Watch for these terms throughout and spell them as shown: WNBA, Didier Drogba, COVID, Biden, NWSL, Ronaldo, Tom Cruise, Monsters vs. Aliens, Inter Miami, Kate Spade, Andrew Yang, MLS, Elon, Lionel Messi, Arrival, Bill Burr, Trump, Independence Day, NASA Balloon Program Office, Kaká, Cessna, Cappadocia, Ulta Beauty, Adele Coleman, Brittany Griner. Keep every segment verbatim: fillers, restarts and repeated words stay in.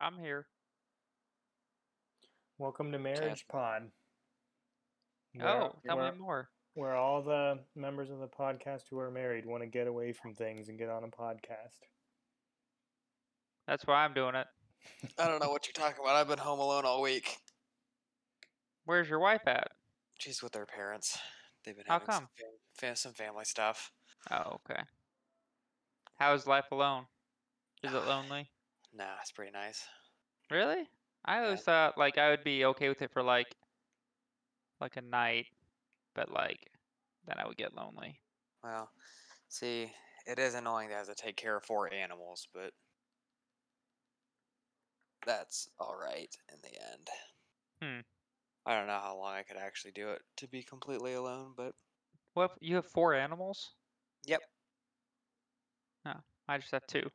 I'm here. Welcome to Marriage Cessna. Pod. Where, oh, tell where, me more. Where all the members of the podcast who are married want to get away from things and get on a podcast. That's why I'm doing it. I don't know what you're talking about. I've been home alone all week. Where's your wife at? She's with her parents. They've been How having come? Some, fam- some family stuff. Oh, okay. How is life alone? Is it lonely? Nah, it's pretty nice. Really? I always yeah. thought like I would be okay with it for like like a night, but like then I would get lonely. Well, see, it is annoying to have to take care of four animals, but that's all right in the end. Hmm. I don't know how long I could actually do it to be completely alone, but... Well, you have four animals? Yep. No, I just have two.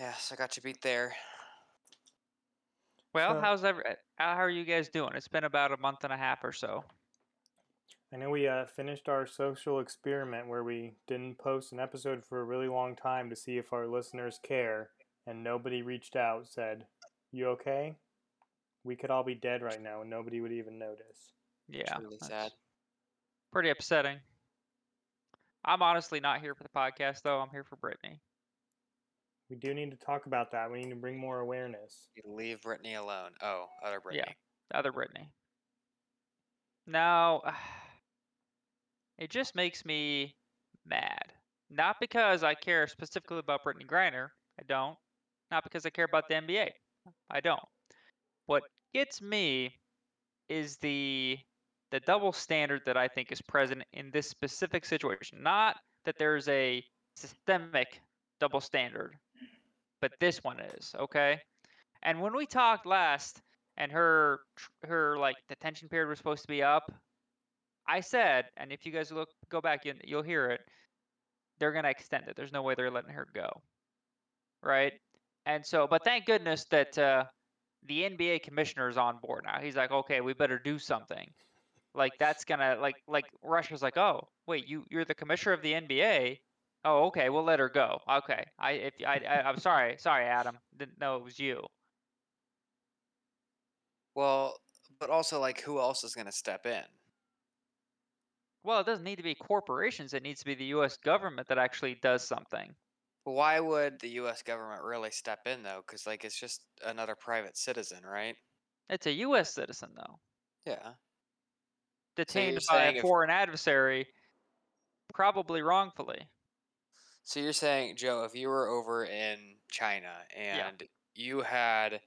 Yeah, so I got you beat there. Well, so, how's every, how are you guys doing? It's been about a month and a half or so. I know we uh, finished our social experiment where we didn't post an episode for a really long time to see if our listeners care, and nobody reached out, said, "You okay?" We could all be dead right now, and nobody would even notice. Yeah. It's really sad. Pretty upsetting. I'm honestly not here for the podcast, though. I'm here for Brittany. We do need to talk about that. We need to bring more awareness. You leave Brittany alone. Oh, other Brittany. Yeah, other Brittany. Now, it just makes me mad. Not because I care specifically about Brittany Griner. I don't. Not because I care about the N B A. I don't. What gets me is the the double standard that I think is present in this specific situation. Not that there's a systemic double standard, but this one is, okay? And when we talked last and her, her like, detention period was supposed to be up, I said, and if you guys look go back, you, you'll hear it, they're going to extend it. There's no way they're letting her go, right? And so, but thank goodness that... Uh, The N B A commissioner is on board now. He's like, okay, we better do something. Like that's gonna like like Russia's like, oh wait, you you're the commissioner of the N B A. Oh okay, we'll let her go. Okay, I if I, I I'm sorry, sorry Adam, didn't know it was you. Well, but also like, who else is gonna step in? Well, it doesn't need to be corporations. It needs to be the U S government that actually does something. Why would the U S government really step in, though? Because, like, it's just another private citizen, right? It's a U S citizen, though. Yeah. Detained so by a foreign if... adversary, probably wrongfully. So you're saying, Joe, if you were over in China and yeah. you had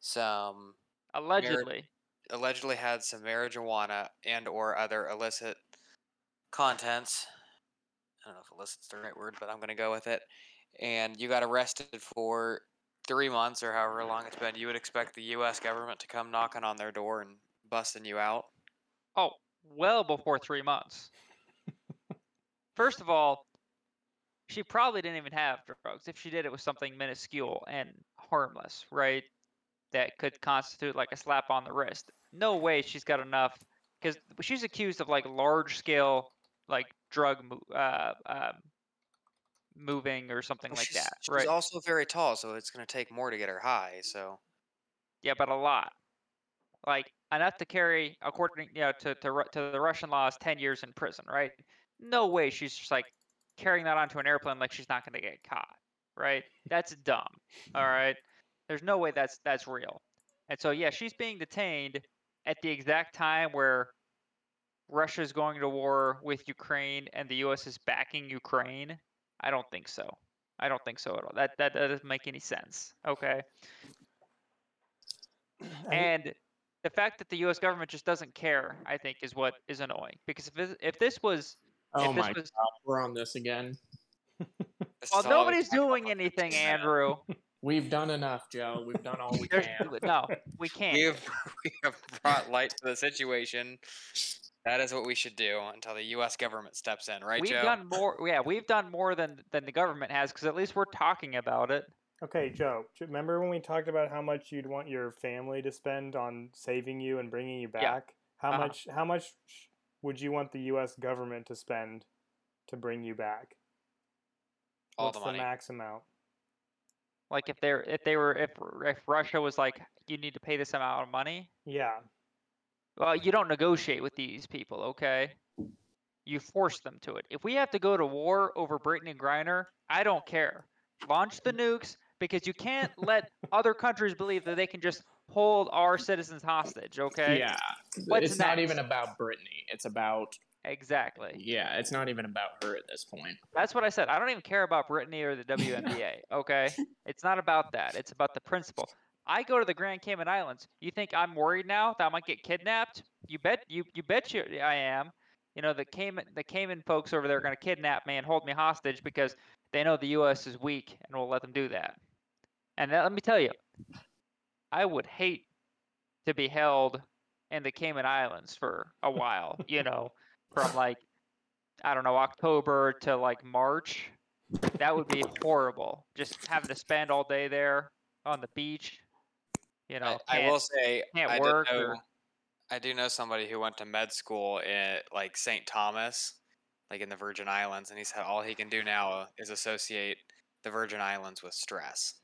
some... Allegedly. Mar- allegedly had some marijuana and or other illicit contents... I don't know if illicit's the right word, but I'm going to go with it. And you got arrested for three months or however long it's been, you would expect the U S government to come knocking on their door and busting you out? Oh, well before three months. First of all, she probably didn't even have drugs. If she did, it was something minuscule and harmless, right? That could constitute like a slap on the wrist. No way she's got enough, because she's accused of like large-scale like drug uh, um, moving or something well, like she's, that. She's right? also very tall, so it's going to take more to get her high. So, yeah, but a lot, like enough to carry, according you know, to to to the Russian laws, ten years in prison. Right? No way she's just like carrying that onto an airplane like she's not going to get caught. Right? That's dumb. All right. There's no way that's that's real. And so yeah, she's being detained at the exact time where Russia is going to war with Ukraine and the U S is backing Ukraine? I don't think so. I don't think so at all. That that, that doesn't make any sense. Okay. And the fact that the U S government just doesn't care, I think, is what is annoying. Because if this, if this was, oh if this my was, God, we're on this again. Well, nobody's doing anything, Andrew. We've done enough, Joe. We've done all we can. No, we can't. We have, we have brought light to the situation. That is what we should do until the U S government steps in, right, we've Joe? We've done more. Yeah, we've done more than than the government has, because at least we're talking about it. Okay, Joe. Remember when we talked about how much you'd want your family to spend on saving you and bringing you back? Yeah. How uh-huh. much? How much would you want the U S government to spend to bring you back? All What's the, money. the max amount? Like if they're if they were if if Russia was like, you need to pay this amount of money. Yeah. Well, you don't negotiate with these people, okay? You force them to it. If we have to go to war over Brittany Griner, I don't care. Launch the nukes, because you can't let other countries believe that they can just hold our citizens hostage, okay? Yeah. What's it's next? Not even about Brittany. It's about... Exactly. Yeah, it's not even about her at this point. That's what I said. I don't even care about Brittany or the W N B A, okay? It's not about that. It's about the principle. I go to the Grand Cayman Islands. You think I'm worried now that I might get kidnapped? You bet you you bet you I am. You know, the Cayman the Cayman folks over there are going to kidnap me and hold me hostage because they know the U S is weak and will let them do that. And that, let me tell you, I would hate to be held in the Cayman Islands for a while, you know, from like, I don't know, October to like March. That would be horrible. Just having to spend all day there on the beach. You know, I, I will say, can't I, work do know, or... I do know somebody who went to med school at like Saint Thomas, like in the Virgin Islands, and he said all he can do now is associate the Virgin Islands with stress.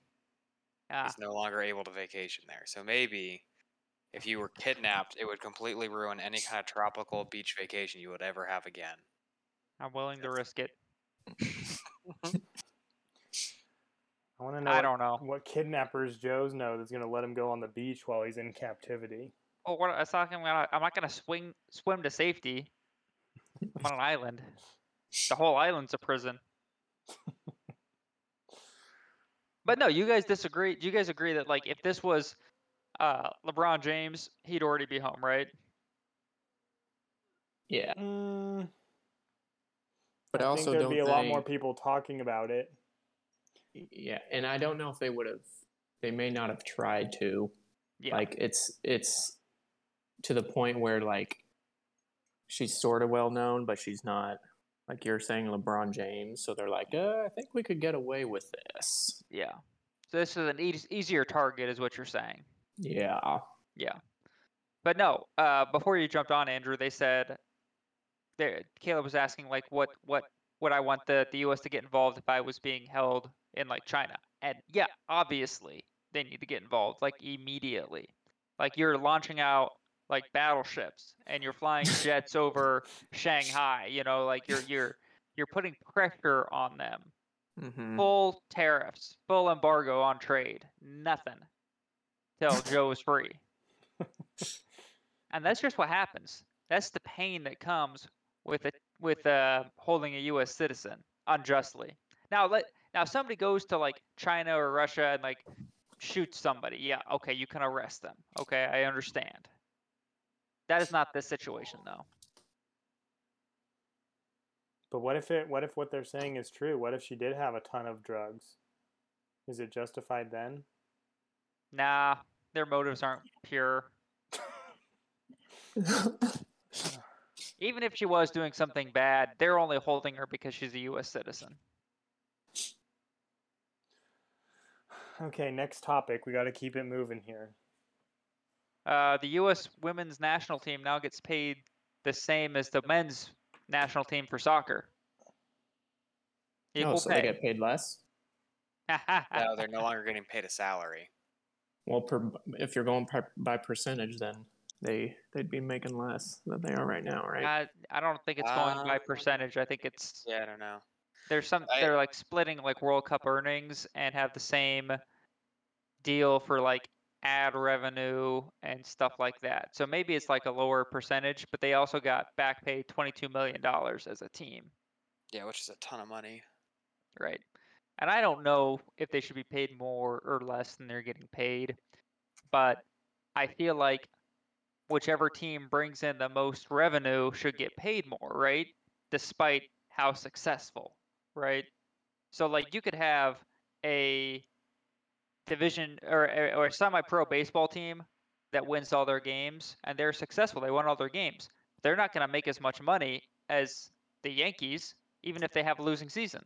Ah. He's no longer able to vacation there. So maybe if you were kidnapped, it would completely ruin any kind of tropical beach vacation you would ever have again. I'm willing That's... to risk it. I want to know. I don't know what kidnappers Joe's know that's going to let him go on the beach while he's in captivity. Oh, what, I'm not going to swing swim to safety. I'm on an island. The whole island's a prison. But no, you guys disagree. You guys agree that like if this was uh, LeBron James, he'd already be home, right? Yeah. Mm, but I also think there'd don't be a they... lot more people talking about it. Yeah, and I don't know if they would have. They may not have tried to. Yeah. Like it's it's to the point where like she's sort of well known, but she's not. Like you're saying, LeBron James. So they're like, uh, I think we could get away with this. Yeah. So this is an e- easier target, is what you're saying. Yeah. Yeah. But no. Uh, before you jumped on, Andrew, they said. There, Caleb was asking like, what what would I want the the U S to get involved if I was being held in like China? And yeah, obviously they need to get involved like immediately. Like you're launching out like battleships and you're flying jets over Shanghai, you know, like you're you're you're putting pressure on them. Mm-hmm. Full tariffs, full embargo on trade, nothing till Joe is free. And that's just what happens. That's the pain that comes with a, with uh, holding a U S citizen unjustly. Now let Now, if somebody goes to, like, China or Russia and, like, shoots somebody, yeah, okay, you can arrest them. Okay, I understand. That is not this situation, though. But what if it? What if what they're saying is true? What if she did have a ton of drugs? Is it justified then? Nah, their motives aren't pure. Even if she was doing something bad, they're only holding her because she's a U S citizen. Okay, next topic. We got to keep it moving here. Uh, the U S women's national team now gets paid the same as the men's national team for soccer. Equal oh, so pay. They get paid less? No, they're no longer getting paid a salary. Well, per, if you're going by, by percentage, then they, they'd be making less than they are right now, right? I, I don't think it's going um, by percentage. I think it's... Yeah, I don't know. There's some they're like splitting like World Cup earnings and have the same deal for like ad revenue and stuff like that. So maybe it's like a lower percentage, but they also got back paid twenty-two million dollars as a team. Yeah, which is a ton of money. Right. And I don't know if they should be paid more or less than they're getting paid, but I feel like whichever team brings in the most revenue should get paid more, right? Despite how successful. Right, so like you could have a division or or a semi-pro baseball team that wins all their games and they're successful. They won all their games. They're not going to make as much money as the Yankees, even if they have a losing season.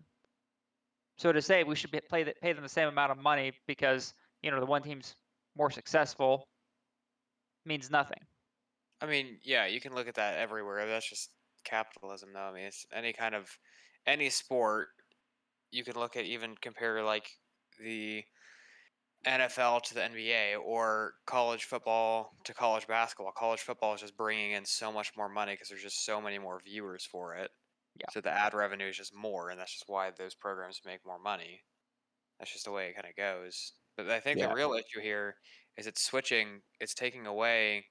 So to say we should be, pay pay them the same amount of money because you know the one team's more successful means nothing. I mean, yeah, you can look at that everywhere. That's just capitalism, though. I mean, it's any kind of Any sport, you can look at even compare like the N F L to the N B A or college football to college basketball. College football is just bringing in so much more money because there's just so many more viewers for it. Yeah. So the ad revenue is just more, and that's just why those programs make more money. That's just the way it kind of goes. But I think yeah. the real issue here is it's switching. It's taking away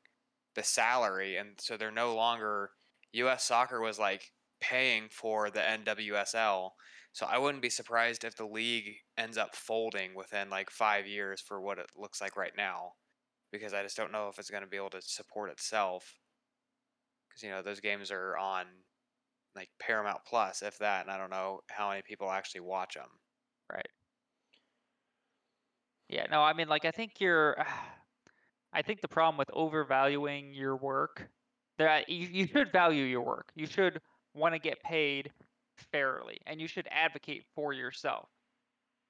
the salary, and so they're no longer – U S soccer was like paying for the N W S L. So I wouldn't be surprised if the league ends up folding within like five years for what it looks like right now, because I just don't know if it's going to be able to support itself. Because, you know, those games are on like Paramount Plus, if that, and I don't know how many people actually watch them. Right. Yeah, no, I mean, like, I think you're, I think the problem with overvaluing your work, that you, you should value your work. You should want to get paid fairly, and you should advocate for yourself.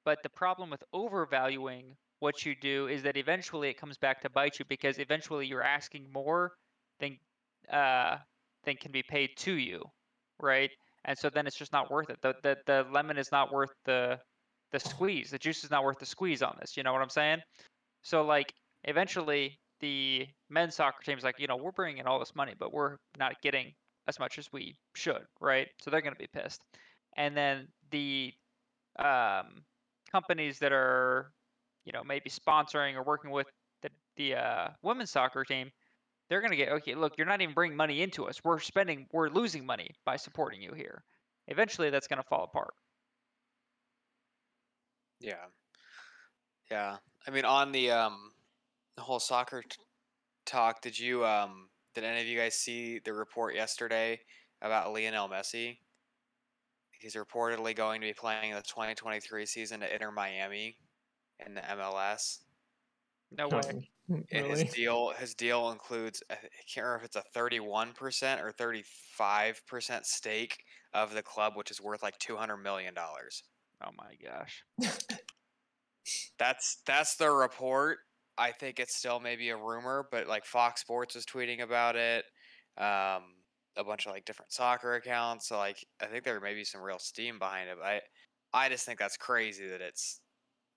But the problem with overvaluing what you do is that eventually it comes back to bite you, because eventually you're asking more than uh than can be paid to you, right? And so then it's just not worth it. The the, the lemon is not worth the the squeeze. The juice is not worth the squeeze on this. You know what I'm saying? So like eventually the men's soccer team's like, you know, we're bringing in all this money, but we're not getting as much as we should, right? So they're going to be pissed. And then the um, companies that are, you know, maybe sponsoring or working with the, the uh, women's soccer team, they're going to get, okay, look, you're not even bringing money into us. We're spending, we're losing money by supporting you here. Eventually that's going to fall apart. Yeah. Yeah. I mean, on the, um, the whole soccer t- talk, did you, um, Did any of you guys see the report yesterday about Lionel Messi? He's reportedly going to be playing the twenty twenty-three season at Inter Miami in the M L S. No way. Really? And his deal, his deal includes, I can't remember if it's a thirty-one percent or thirty-five percent stake of the club, which is worth like two hundred million dollars. Oh my gosh. That's that's the report. I think it's still maybe a rumor, but like Fox Sports was tweeting about it, um, a bunch of like different soccer accounts. So like, I think there may be some real steam behind it. But I, I just think that's crazy that it's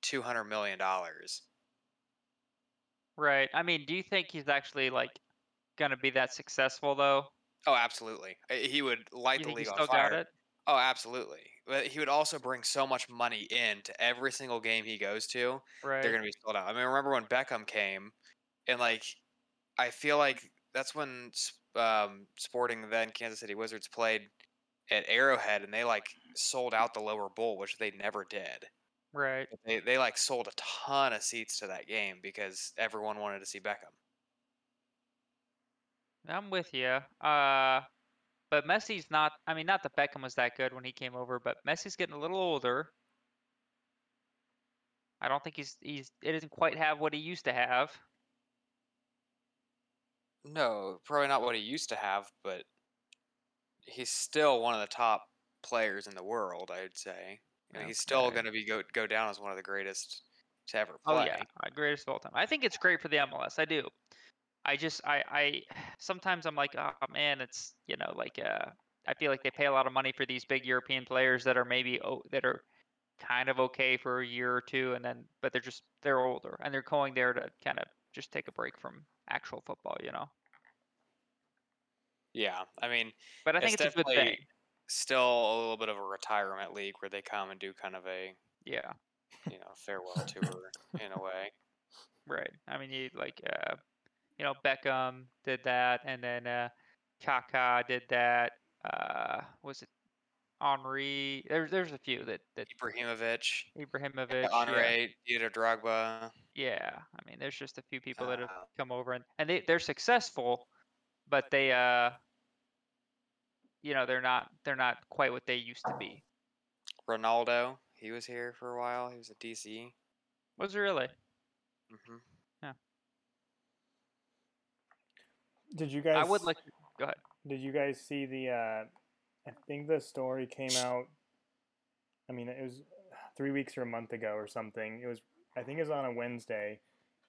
two hundred million dollars. Right. I mean, do you think he's actually like going to be that successful though? Oh, absolutely. He would light you the league on fire. It? Oh, absolutely. But he would also bring so much money in to every single game he goes to. Right. They're going to be sold out. I mean, remember when Beckham came, and like, I feel like that's when um, Sporting, then Kansas City Wizards, played at Arrowhead, and they like sold out the lower bowl, which they never did. Right. They they like sold a ton of seats to that game because everyone wanted to see Beckham. I'm with you. Uh. But Messi's not, I mean, not that Beckham was that good when he came over, but Messi's getting a little older. I don't think he's, he's, it doesn't quite have what he used to have. No, probably not what he used to have, but he's still one of the top players in the world, I'd say. You know, okay. He's still going to be go, go down as one of the greatest to ever play. Oh, yeah, greatest of all time. I think it's great for the M L S. I do. I just, I, I, sometimes I'm like, oh man, it's, you know, like, uh, I feel like they pay a lot of money for these big European players that are maybe, oh, that are kind of okay for a year or two. And then, but they're just, they're older and they're going there to kind of just take a break from actual football, you know? Yeah. I mean, but I think it's, it's a good thing. Still a little bit of a retirement league where they come and do kind of a, yeah, you know, farewell tour in a way. Right. I mean, you like, uh, you know, Beckham did that, and then uh, Kaká did that. Uh, was it Henri? There's there's a few that, that Ibrahimovic, Ibrahimovic, Henri, yeah. Didier Drogba. Yeah, I mean, there's just a few people that have come over, and, and they they're successful, but they uh, you know, they're not they're not quite what they used to be. Ronaldo, he was here for a while. He was at D C. Was he really? Mm-hmm. Did you guys? I would like. To, go ahead. Did you guys see the? Uh, I think the story came out. I mean, it was three weeks or a month ago or something. It was. I think it was on a Wednesday,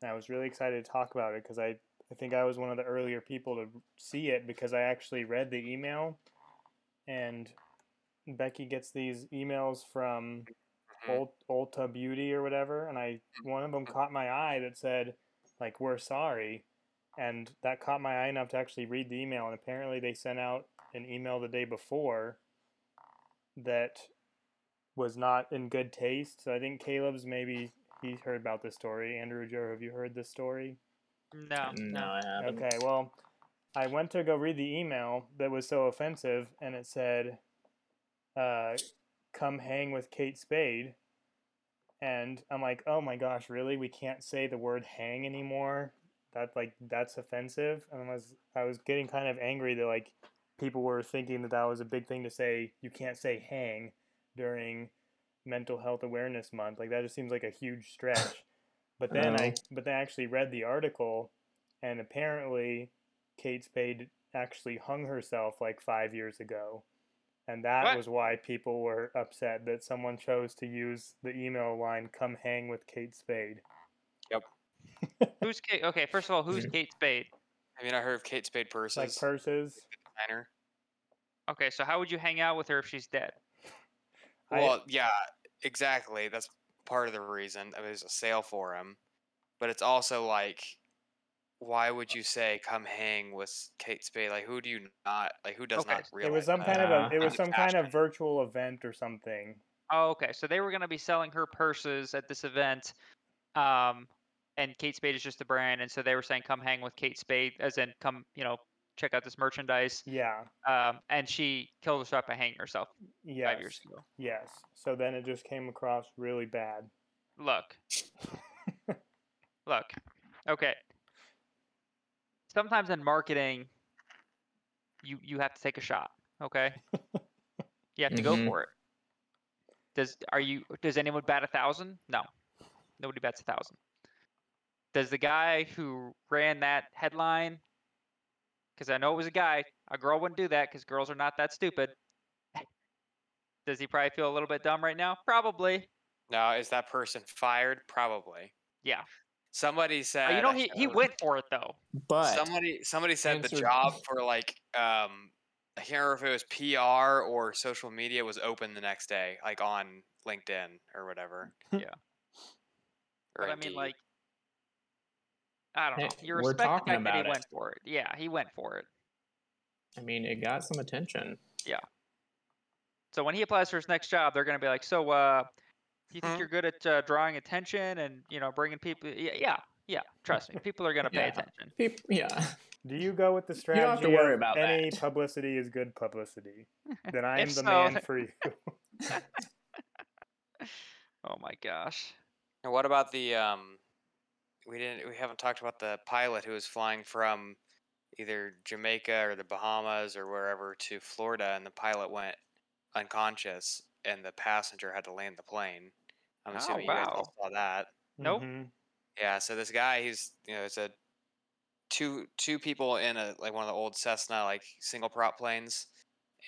and I was really excited to talk about it because I. I think I was one of the earlier people to see it because I actually read the email, and Becky gets these emails from mm. Ulta Beauty or whatever, and I one of them caught my eye that said, like, we're sorry, and that caught my eye enough to actually read the email, and apparently they sent out an email the day before that was not in good taste, so I think Caleb's maybe, he's heard about this story. Andrew, Joe, have you heard this story? No. No, I haven't. Okay, well, I went to go read the email that was so offensive, and it said, uh, come hang with Kate Spade. And I'm like, oh my gosh, really? We can't say the word hang anymore? That, like, that's offensive? And I was, I was getting kind of angry that, like, people were thinking that that was a big thing to say, you can't say hang during Mental Health Awareness Month. Like, that just seems like a huge stretch. But then oh. I but then I actually read the article, and apparently Kate Spade actually hung herself like five years ago. And that what? was why people were upset that someone chose to use the email line, come hang with Kate Spade. Yep. Who's Kate? Okay, first of all, who's Kate Spade? I mean, I heard of Kate Spade purses. Like purses. Okay, so how would you hang out with her if she's dead? Well, I, yeah, exactly. That's part of the reason. I mean, there's a sale for him. But it's also like, why would you say come hang with Kate Spade? Like, who do you not, like, who does okay. not realize? It was some kind uh, of a, it was some passionate. kind of virtual event or something. Oh, okay. So they were going to be selling her purses at this event. Um, and Kate Spade is just a brand. And so they were saying come hang with Kate Spade, as in come, you know, check out this merchandise. Yeah. Um, and she killed herself by hanging herself yes. five years ago. Yes. So then it just came across really bad. Look. Look. Okay. Sometimes in marketing, you, you have to take a shot. Okay. You have to mm-hmm. go for it. Does are you? Does anyone bat a thousand? No. Nobody bats a thousand. Does the guy who ran that headline? Because I know it was a guy. A girl wouldn't do that because girls are not that stupid. Does he probably feel a little bit dumb right now? Probably. No, is that person fired? Probably. Yeah. Somebody said. Oh, you know, he, he went for it though. But somebody somebody said the job for like um, I can't remember if it was P R or social media was open the next day, like on LinkedIn or whatever. Yeah. But I mean, like. I don't know. Hey, you respect that he it. went for it. Yeah, he went for it. I mean, it got some attention. Yeah. So when he applies for his next job, they're going to be like, so uh, do you think mm-hmm. you're good at uh, drawing attention and, you know, bringing people? Yeah, yeah. yeah. Trust me. People are going to pay yeah. attention. People, yeah. Do you go with the strategy you don't have to worry about any that. publicity is good publicity? Then I am the so, man for you. Oh, my gosh. And what about the... um? We didn't. We haven't talked about the pilot who was flying from either Jamaica or the Bahamas or wherever to Florida, and the pilot went unconscious, and the passenger had to land the plane. I'm oh, assuming wow. you guys all saw that. Nope. Mm-hmm. Yeah. So this guy, he's you know, it's a two two people in a like one of the old Cessna like single prop planes,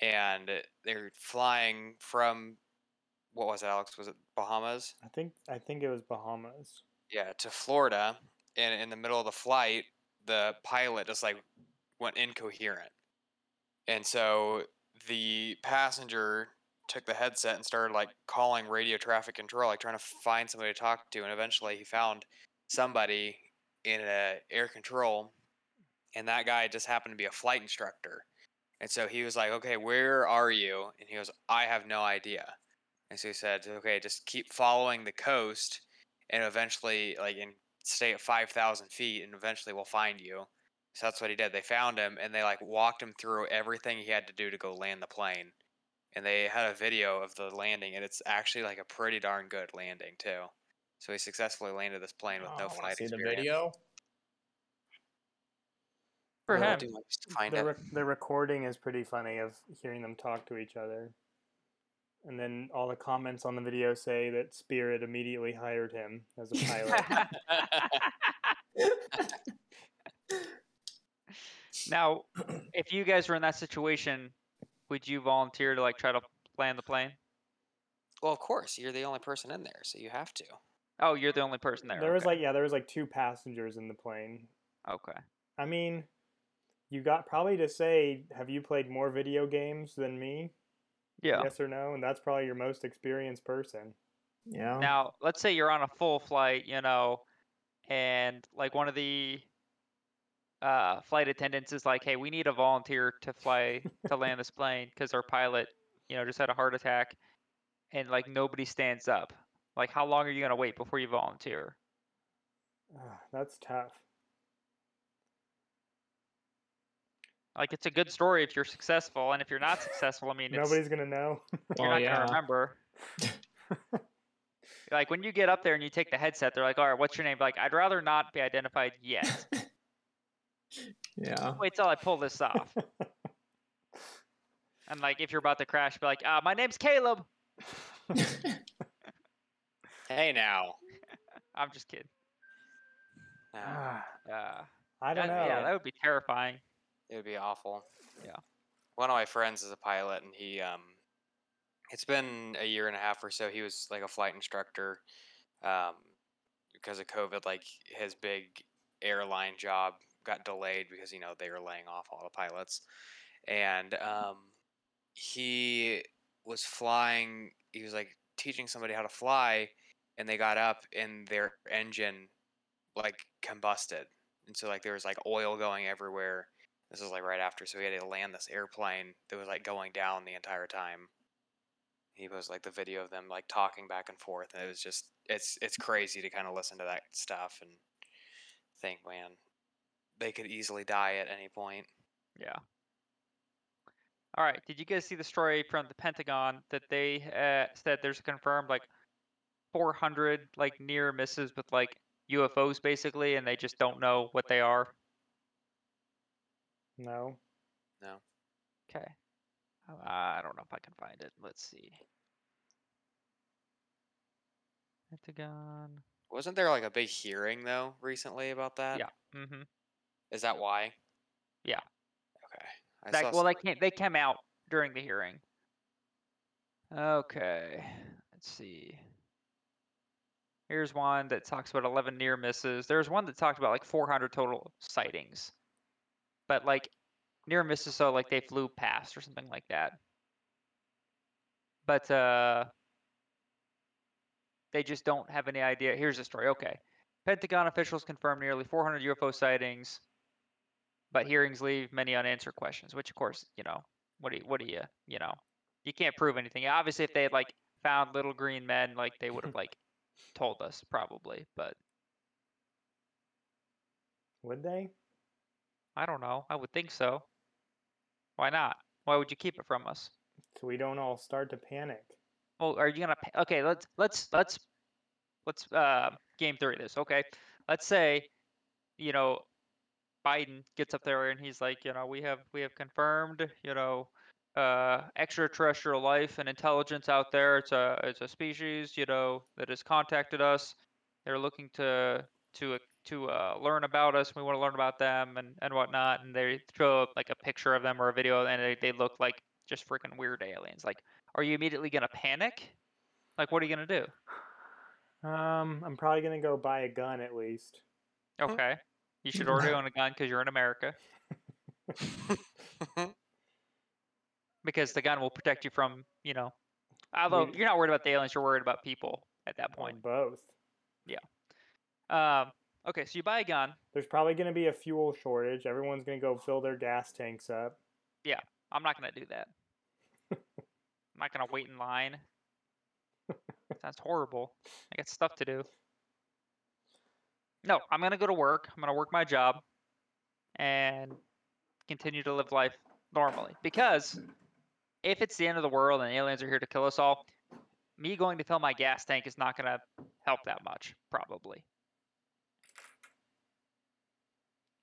and they're flying from what was it, Alex? Was it Bahamas? I think I think it was Bahamas. Yeah, to Florida, and in the middle of the flight, the pilot just like went incoherent, and so the passenger took the headset and started like calling radio traffic control, like trying to find somebody to talk to, and eventually he found somebody in a air control, and that guy just happened to be a flight instructor, and so he was like, "Okay, where are you?" And he goes, "I have no idea," and so he said, "Okay, just keep following the coast." And eventually, like, and stay at five thousand feet, and eventually we'll find you. So that's what he did. They found him, and they, like, walked him through everything he had to do to go land the plane. And they had a video of the landing, and it's actually, like, a pretty darn good landing, too. So he successfully landed this plane with oh, no flight see experience. See the video? For him. The, re- the recording is pretty funny of hearing them talk to each other. And then all the comments on the video say that Spirit immediately hired him as a pilot. Now, if you guys were in that situation, would you volunteer to like try to land the plane? Well, of course. You're the only person in there, so you have to. Oh, you're the only person there. There okay. was like yeah, there was like two passengers in the plane. Okay. I mean, you got probably to say, have you played more video games than me? Yeah. Yes or no, and that's probably your most experienced person. Yeah. Now, let's say you're on a full flight, you know, and like one of the uh, flight attendants is like, "Hey, we need a volunteer to fly to land this plane because our pilot, you know, just had a heart attack," and like nobody stands up. Like, how long are you gonna wait before you volunteer? Uh, that's tough. Like, it's a good story if you're successful, and if you're not successful, I mean, it's, nobody's gonna know. You're oh, not yeah. gonna remember. Like, when you get up there and you take the headset, they're like, "All right, what's your name?" Like, I'd rather not be identified yet. Yeah. Wait till I pull this off. And like, if you're about to crash, be like, "Ah, uh, my name's Caleb." Hey, now. I'm just kidding. Uh, uh, I don't that, know. Yeah, that would be terrifying. It would be awful. Yeah. One of my friends is a pilot, and he, um, it's been a year and a half or so. He was like a flight instructor, um, because of COVID. Like, his big airline job got delayed because, you know, they were laying off all the pilots, and um, he was flying. He was like teaching somebody how to fly, and they got up, and their engine like combusted, and so like there was like oil going everywhere. This was like right after, so he had to land this airplane that was like going down the entire time. He was like the video of them like talking back and forth, and it was just it's it's crazy to kind of listen to that stuff and think, man, they could easily die at any point. Yeah. All right. Did you guys see the story from the Pentagon that they uh, said there's confirmed like four hundred like near misses with like U F Os basically, and they just don't know what they are? No. No. Okay. Uh, I don't know if I can find it. Let's see. Pentagon. Wasn't there like a big hearing though recently about that? Yeah. Mm-hmm. Is that why? Yeah. Okay. I that, saw well, they can't. They came out during the hearing. Okay. Let's see. Here's one that talks about eleven near misses. There's one that talked about like four hundred total sightings. But like near misses, so like they flew past or something like that. But uh, they just don't have any idea. Here's the story. Okay. Pentagon officials confirmed nearly four hundred U F O sightings, but hearings leave many unanswered questions, which of course, you know, what do you, what do you, you know, you can't prove anything. Obviously, if they had like found little green men, like they would have like told us probably, but. Would they? I don't know. I would think so. Why not? Why would you keep it from us? So we don't all start to panic. Well, are you gonna? Okay, let's let's let's let's uh, game theory this. Okay, let's say, you know, Biden gets up there and he's like, you know, we have we have confirmed, you know, uh, extraterrestrial life and intelligence out there. It's a it's a species, you know, that has contacted us. They're looking to to. to uh, learn about us. We want to learn about them and, and whatnot. And they throw like a picture of them or a video, and they, they look like just freaking weird aliens. Like, are you immediately going to panic? Like, what are you going to do? Um, I'm probably going to go buy a gun at least. Okay. You should already own a gun because you're in America. Because the gun will protect you from, you know, although you're not worried about the aliens, you're worried about people at that point. Both. Yeah. Um, Okay, so you buy a gun. There's probably going to be a fuel shortage. Everyone's going to go fill their gas tanks up. Yeah, I'm not going to do that. I'm not going to wait in line. That's horrible. I got stuff to do. No, I'm going to go to work. I'm going to work my job and continue to live life normally. Because if it's the end of the world and aliens are here to kill us all, me going to fill my gas tank is not going to help that much, probably.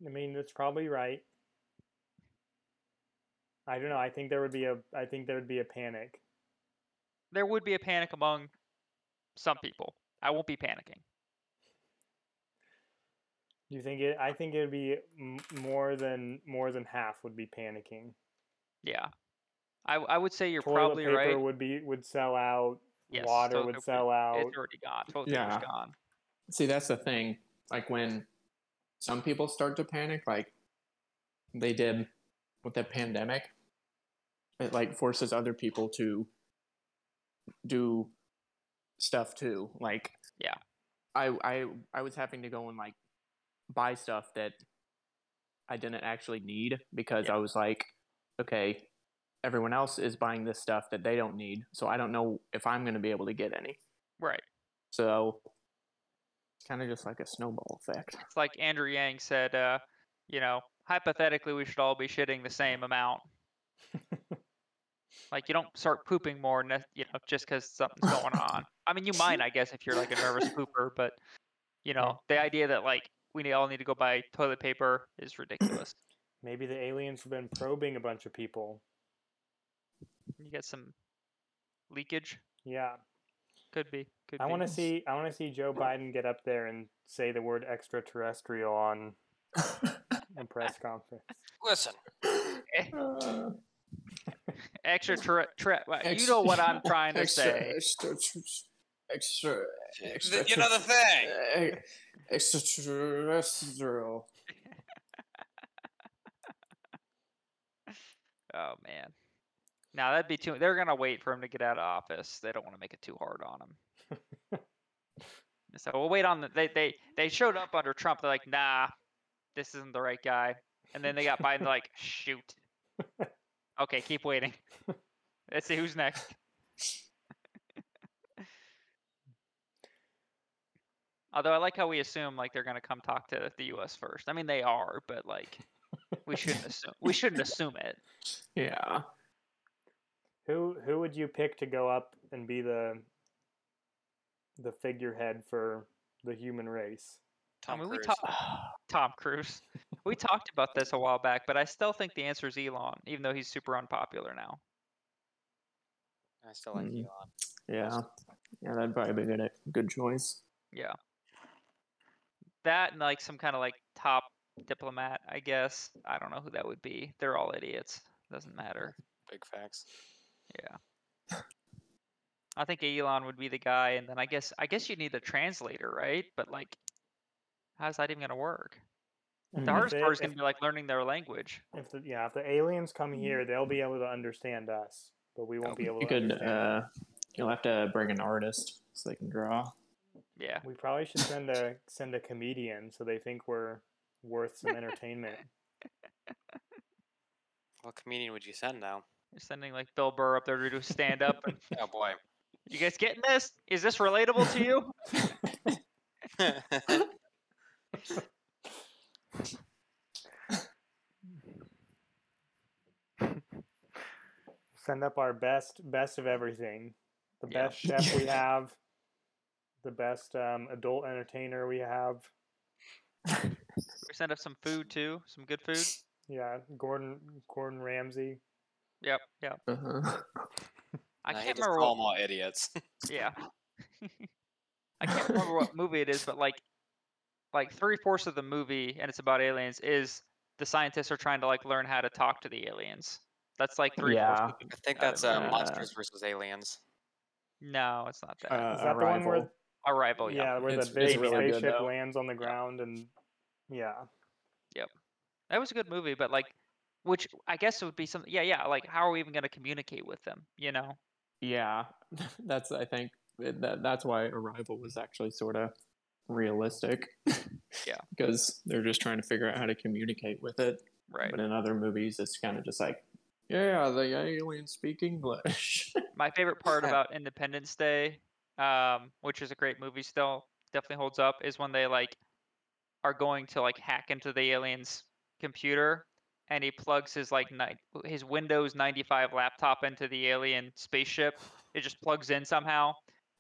I mean, that's probably right. I don't know. I think there would be a. I think there would be a panic. There would be a panic among some people. I won't be panicking. You think it? I think it would be more than more than half would be panicking. Yeah, I I would say you're toilet probably paper right. Paper would be would sell out. Yes, water would sell out. It's already gone. Toilet yeah. paper's gone. See, that's the thing. Like when. Some people start to panic, like they did with the pandemic. It like forces other people to do stuff too. Like, yeah, I I I was having to go and like buy stuff that I didn't actually need because yeah. I was like, okay, everyone else is buying this stuff that they don't need, so I don't know if I'm going to be able to get any. Right. So it's kind of just like a snowball effect. It's like Andrew Yang said, uh, you know, hypothetically we should all be shitting the same amount. Like, you don't start pooping more, you know, just because something's going on. I mean, you might, I guess, if you're like a nervous pooper, but, you know, the idea that like we all need to go buy toilet paper is ridiculous. Maybe the aliens have been probing a bunch of people. You get some leakage. Yeah, could be. Could I want to see. I want to see Joe Biden get up there and say the word extraterrestrial on a press conference. Listen. Uh. Extra, tra- tra- Ex- you know what I'm trying to extra, say. Extra, extra, extra, extra, you know the thing. Extraterrestrial. Oh man, now that'd be too. They're gonna wait for him to get out of office. They don't want to make it too hard on him. So we'll wait on the. They they they showed up under Trump. They're like, nah, this isn't the right guy. And then they got Biden. They're like, shoot. Okay, keep waiting. Let's see who's next. Although I like how we assume like they're gonna come talk to the U S first. I mean they are, but like we shouldn't assume we shouldn't assume it. Yeah. Who who would you pick to go up and be the the figurehead for the human race? Tom I mean, Cruise. We ta- Tom Cruise. We talked about this a while back, but I still think the answer is Elon, even though he's super unpopular now. I still like mm. Elon. Yeah. Yeah, that'd probably be a good, good choice. Yeah. That and like some kind of like top diplomat, I guess. I don't know who that would be. They're all idiots. Doesn't matter. Big facts. Yeah. I think Elon would be the guy, and then I guess I guess you need a translator, right? But like, how's that even gonna work? The hardest part is going to be like learning their language. If the, yeah, if the aliens come here, they'll be able to understand us, but we won't oh, be able you to. Could, understand uh, you'll have to bring an artist so they can draw. Yeah, we probably should send a send a comedian so they think we're worth some entertainment. What comedian would you send now? You're sending like Bill Burr up there to do stand up. And, oh boy, you guys getting this? Is this relatable to you? Send up our best best of everything, the yeah. best chef we have, the best um, adult entertainer we have. We send up some food too, some good food. Yeah, Gordon Gordon Ramsay. Yep, yep. Uh-huh. I no, can't remember all my idiots. Yeah, I can't remember what movie it is, but like. Like three fourths of the movie, and it's about aliens, is the scientists are trying to like learn how to talk to the aliens. That's like three yeah. fourths. I think that's uh, uh, Monsters versus Aliens. No, it's not that. Uh, is that Arrival. The one where Arrival? Yeah, yeah where it's, the big really spaceship good, lands on the ground, and yeah. Yep, that was a good movie, but like, which I guess it would be something. Yeah, yeah. Like, how are we even going to communicate with them? You know? Yeah, that's I think that that's why Arrival was actually sort of. Realistic, yeah, because they're just trying to figure out how to communicate with it, right? But in other movies, it's kind of just like, yeah, the aliens speak English. My favorite part about Independence Day, um, which is a great movie, still definitely holds up, is when they like are going to like hack into the alien's computer, and he plugs his like ni- his Windows ninety-five laptop into the alien spaceship. It just plugs in somehow.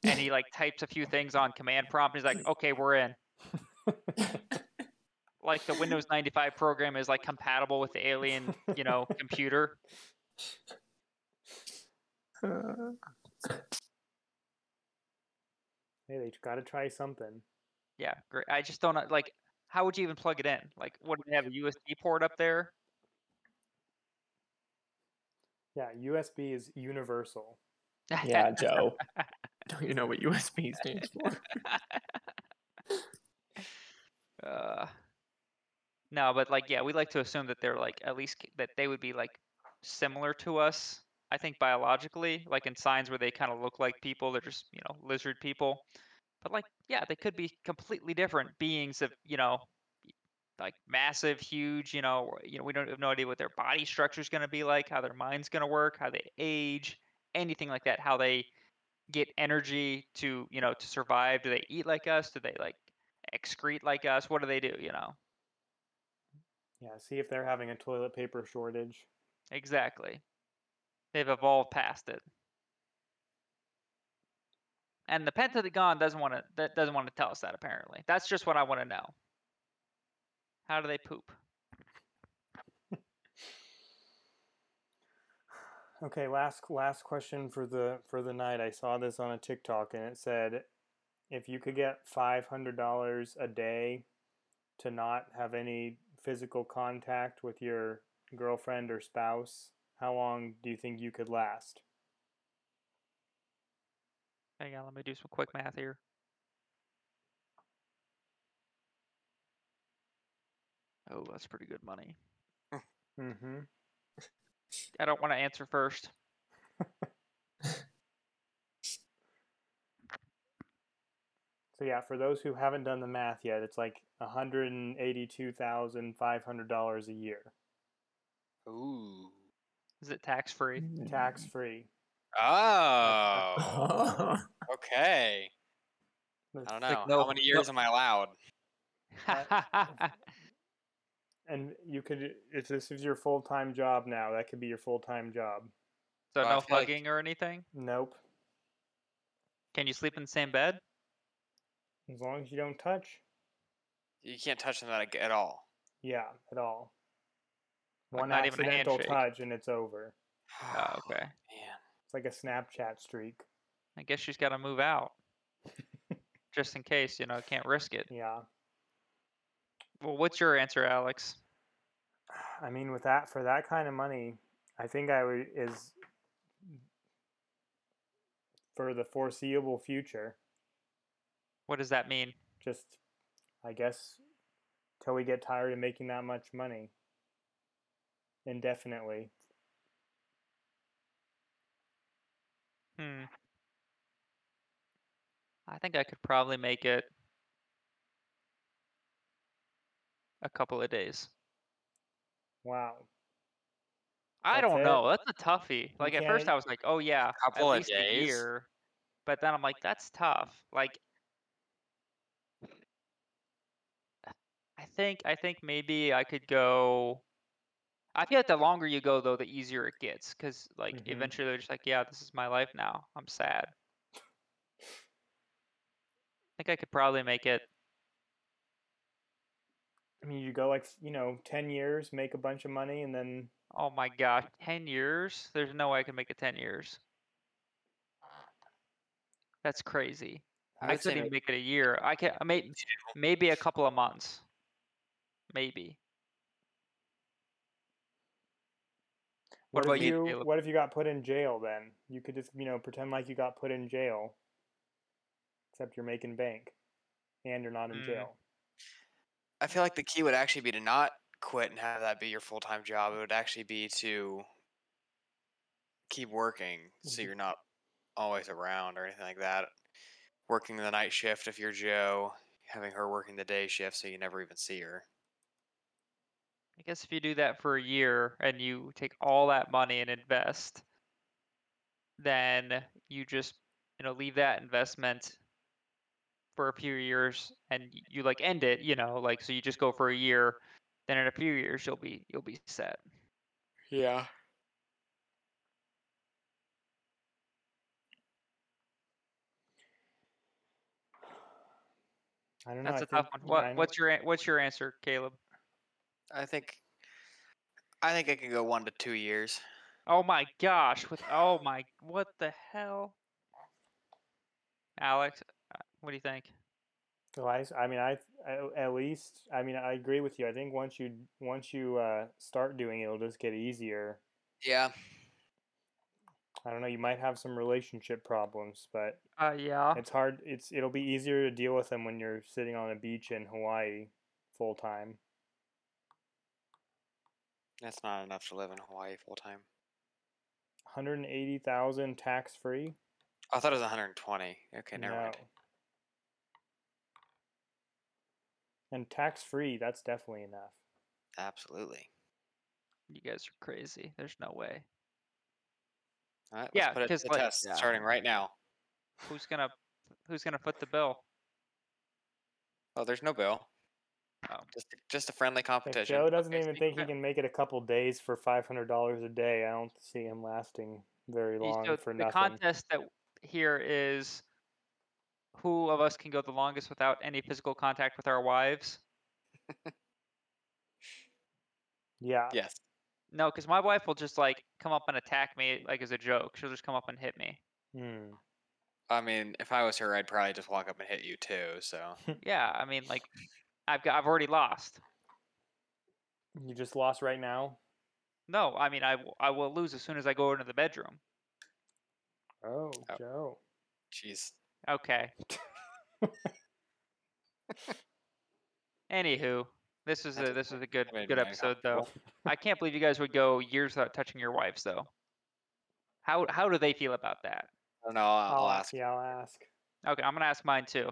And he like types a few things on command prompt. And he's like, okay, we're in. Like the Windows ninety-five program is like compatible with the alien, you know, computer. Uh, hey, they got to try something. Yeah, great. I just don't like. How would you even plug it in? Like, what do they have a U S B port up there? Yeah, U S B is universal. Yeah, Joe. Don't you know what U S B stands for? uh, no, but like, yeah, we like to assume that they're like at least that they would be like similar to us. I think biologically, like in signs where they kind of look like people, they're just, you know, lizard people. But like, yeah, they could be completely different beings of, you know, like massive, huge, you know, you know, we don't have no idea what their body structure is going to be like, how their mind's going to work, how they age, anything like that, how they get energy to, you know, to survive. Do they eat like us? Do they like excrete like us? What do they do, you know? Yeah, see if they're having a toilet paper shortage. Exactly. They've evolved past it. And the Pentagon doesn't want to that doesn't want to tell us that, apparently. That's just what I want to know. How do they poop? Okay, last last question for the for the night. I saw this on a TikTok and it said, if you could get five hundred dollars a day to not have any physical contact with your girlfriend or spouse, how long do you think you could last? Hang on, let me do some quick math here. Oh, that's pretty good money. Mm-hmm. I don't want to answer first. So yeah, for those who haven't done the math yet, it's like one hundred eighty-two thousand five hundred dollars a year. Ooh. Is it tax-free? Mm-hmm. Tax-free. Oh. Okay. I don't know. Like, no, how many years no. am I allowed? And you could, if this is your full-time job now, that could be your full-time job. So well, no fucking like... or anything? Nope. Can you sleep in the same bed? As long as you don't touch. You can't touch them at all. Yeah, at all. Like One not accidental even a touch and it's over. Oh, okay. Man. It's like a Snapchat streak. I guess she's got to move out. Just in case, you know, can't risk it. Yeah. Well, what's your answer, Alex? I mean, with that, for that kind of money, I think I would, is for the foreseeable future. What does that mean? Just, I guess, till we get tired of making that much money. Indefinitely. Hmm. I think I could probably make it a couple of days. Wow. I That's don't it? know. That's a toughie. Like, you at first I was like, oh, yeah, a couple of days. A year. But then I'm like, that's tough. Like, I think I think maybe I could go. I feel like the longer you go, though, the easier it gets. Because, like, mm-hmm. eventually they're just like, yeah, this is my life now. I'm sad. I think I could probably make it. I mean, you go, like, you know, ten years, make a bunch of money, and then. Oh, my gosh. ten years? There's no way I can make it ten years. That's crazy. I, I couldn't even make it a year. I can, maybe, maybe a couple of months. Maybe. What, what about if you? you what if you got put in jail then? You could just, you know, pretend like you got put in jail. Except you're making bank. And you're not in mm. jail. I feel like the key would actually be to not quit and have that be your full-time job. It would actually be to keep working so you're not always around or anything like that. Working the night shift if you're Joe, having her working the day shift so you never even see her. I guess if you do that for a year and you take all that money and invest, then you just, you know, leave that investment for a few years and you like end it, you know, like, so you just go for a year, then in a few years you'll be, you'll be set. Yeah. I don't know. That's a tough one. What, what's your, what's your answer, Caleb? I think, I think I can go one to two years. Oh my gosh! With oh my, what the hell, Alex? What do you think? Well, I, I mean, I at least, I mean, I agree with you. I think once you once you uh, start doing it, it'll just get easier. Yeah. I don't know. You might have some relationship problems, but uh, yeah, it's hard. It's it'll be easier to deal with them when you're sitting on a beach in Hawaii full time. That's not enough to live in Hawaii full time. one hundred eighty thousand tax free. I thought it was one hundred twenty. Okay, never no. mind. And tax free, that's definitely enough. Absolutely. You guys are crazy. There's no way. All right, let's yeah, put it to the like, test yeah. starting right now. Who's gonna Who's gonna foot the bill? Oh, there's no bill. Oh. Just just a friendly competition. If Joe doesn't okay, even think he can make it a couple days for five hundred dollars a day. I don't see him lasting very long so for the nothing. The contest that here is who of us can go the longest without any physical contact with our wives. Yeah. Yes. No, because my wife will just like come up and attack me like as a joke. She'll just come up and hit me. Hmm. I mean, if I was her, I'd probably just walk up and hit you too. So. Yeah, I mean, like, I've got, I've already lost. You just lost right now? No, I mean, I, I will lose as soon as I go into the bedroom. Oh, oh. Joe. Jeez. Okay. Anywho, this is a this is a good good episode though. I can't believe you guys would go years without touching your wives though. How how do they feel about that? I don't know. I'll, I'll ask. Yeah, I'll ask. Okay, I'm gonna ask mine too.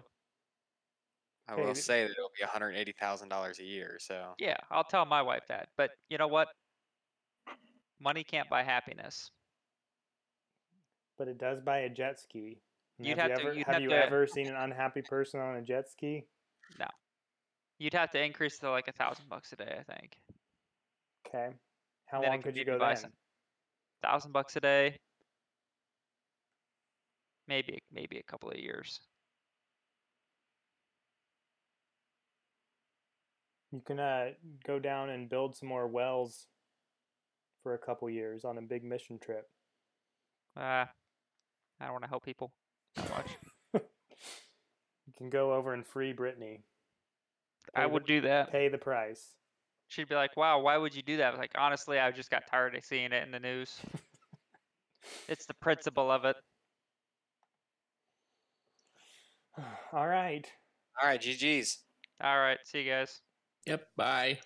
I will say that it'll be one hundred eighty thousand dollars a year. So yeah, I'll tell my wife that. But you know what? Money can't buy happiness. But it does buy a jet ski. You'd have, have you, to, ever, you'd have have you to... ever seen an unhappy person on a jet ski? No. You'd have to increase to like a thousand bucks a day, I think. Okay. How long could you go then? Thousand bucks a day. Maybe maybe a couple of years. You can uh, go down and build some more wells for a couple years on a big mission trip. Uh, I don't want to help people that much. You can go over and free Brittany. Pay I would the, do that. Pay the price. She'd be like, wow, why would you do that? Like, honestly, I just got tired of seeing it in the news. It's the principle of it. All right. All right, G G's. All right, see you guys. Yep, bye.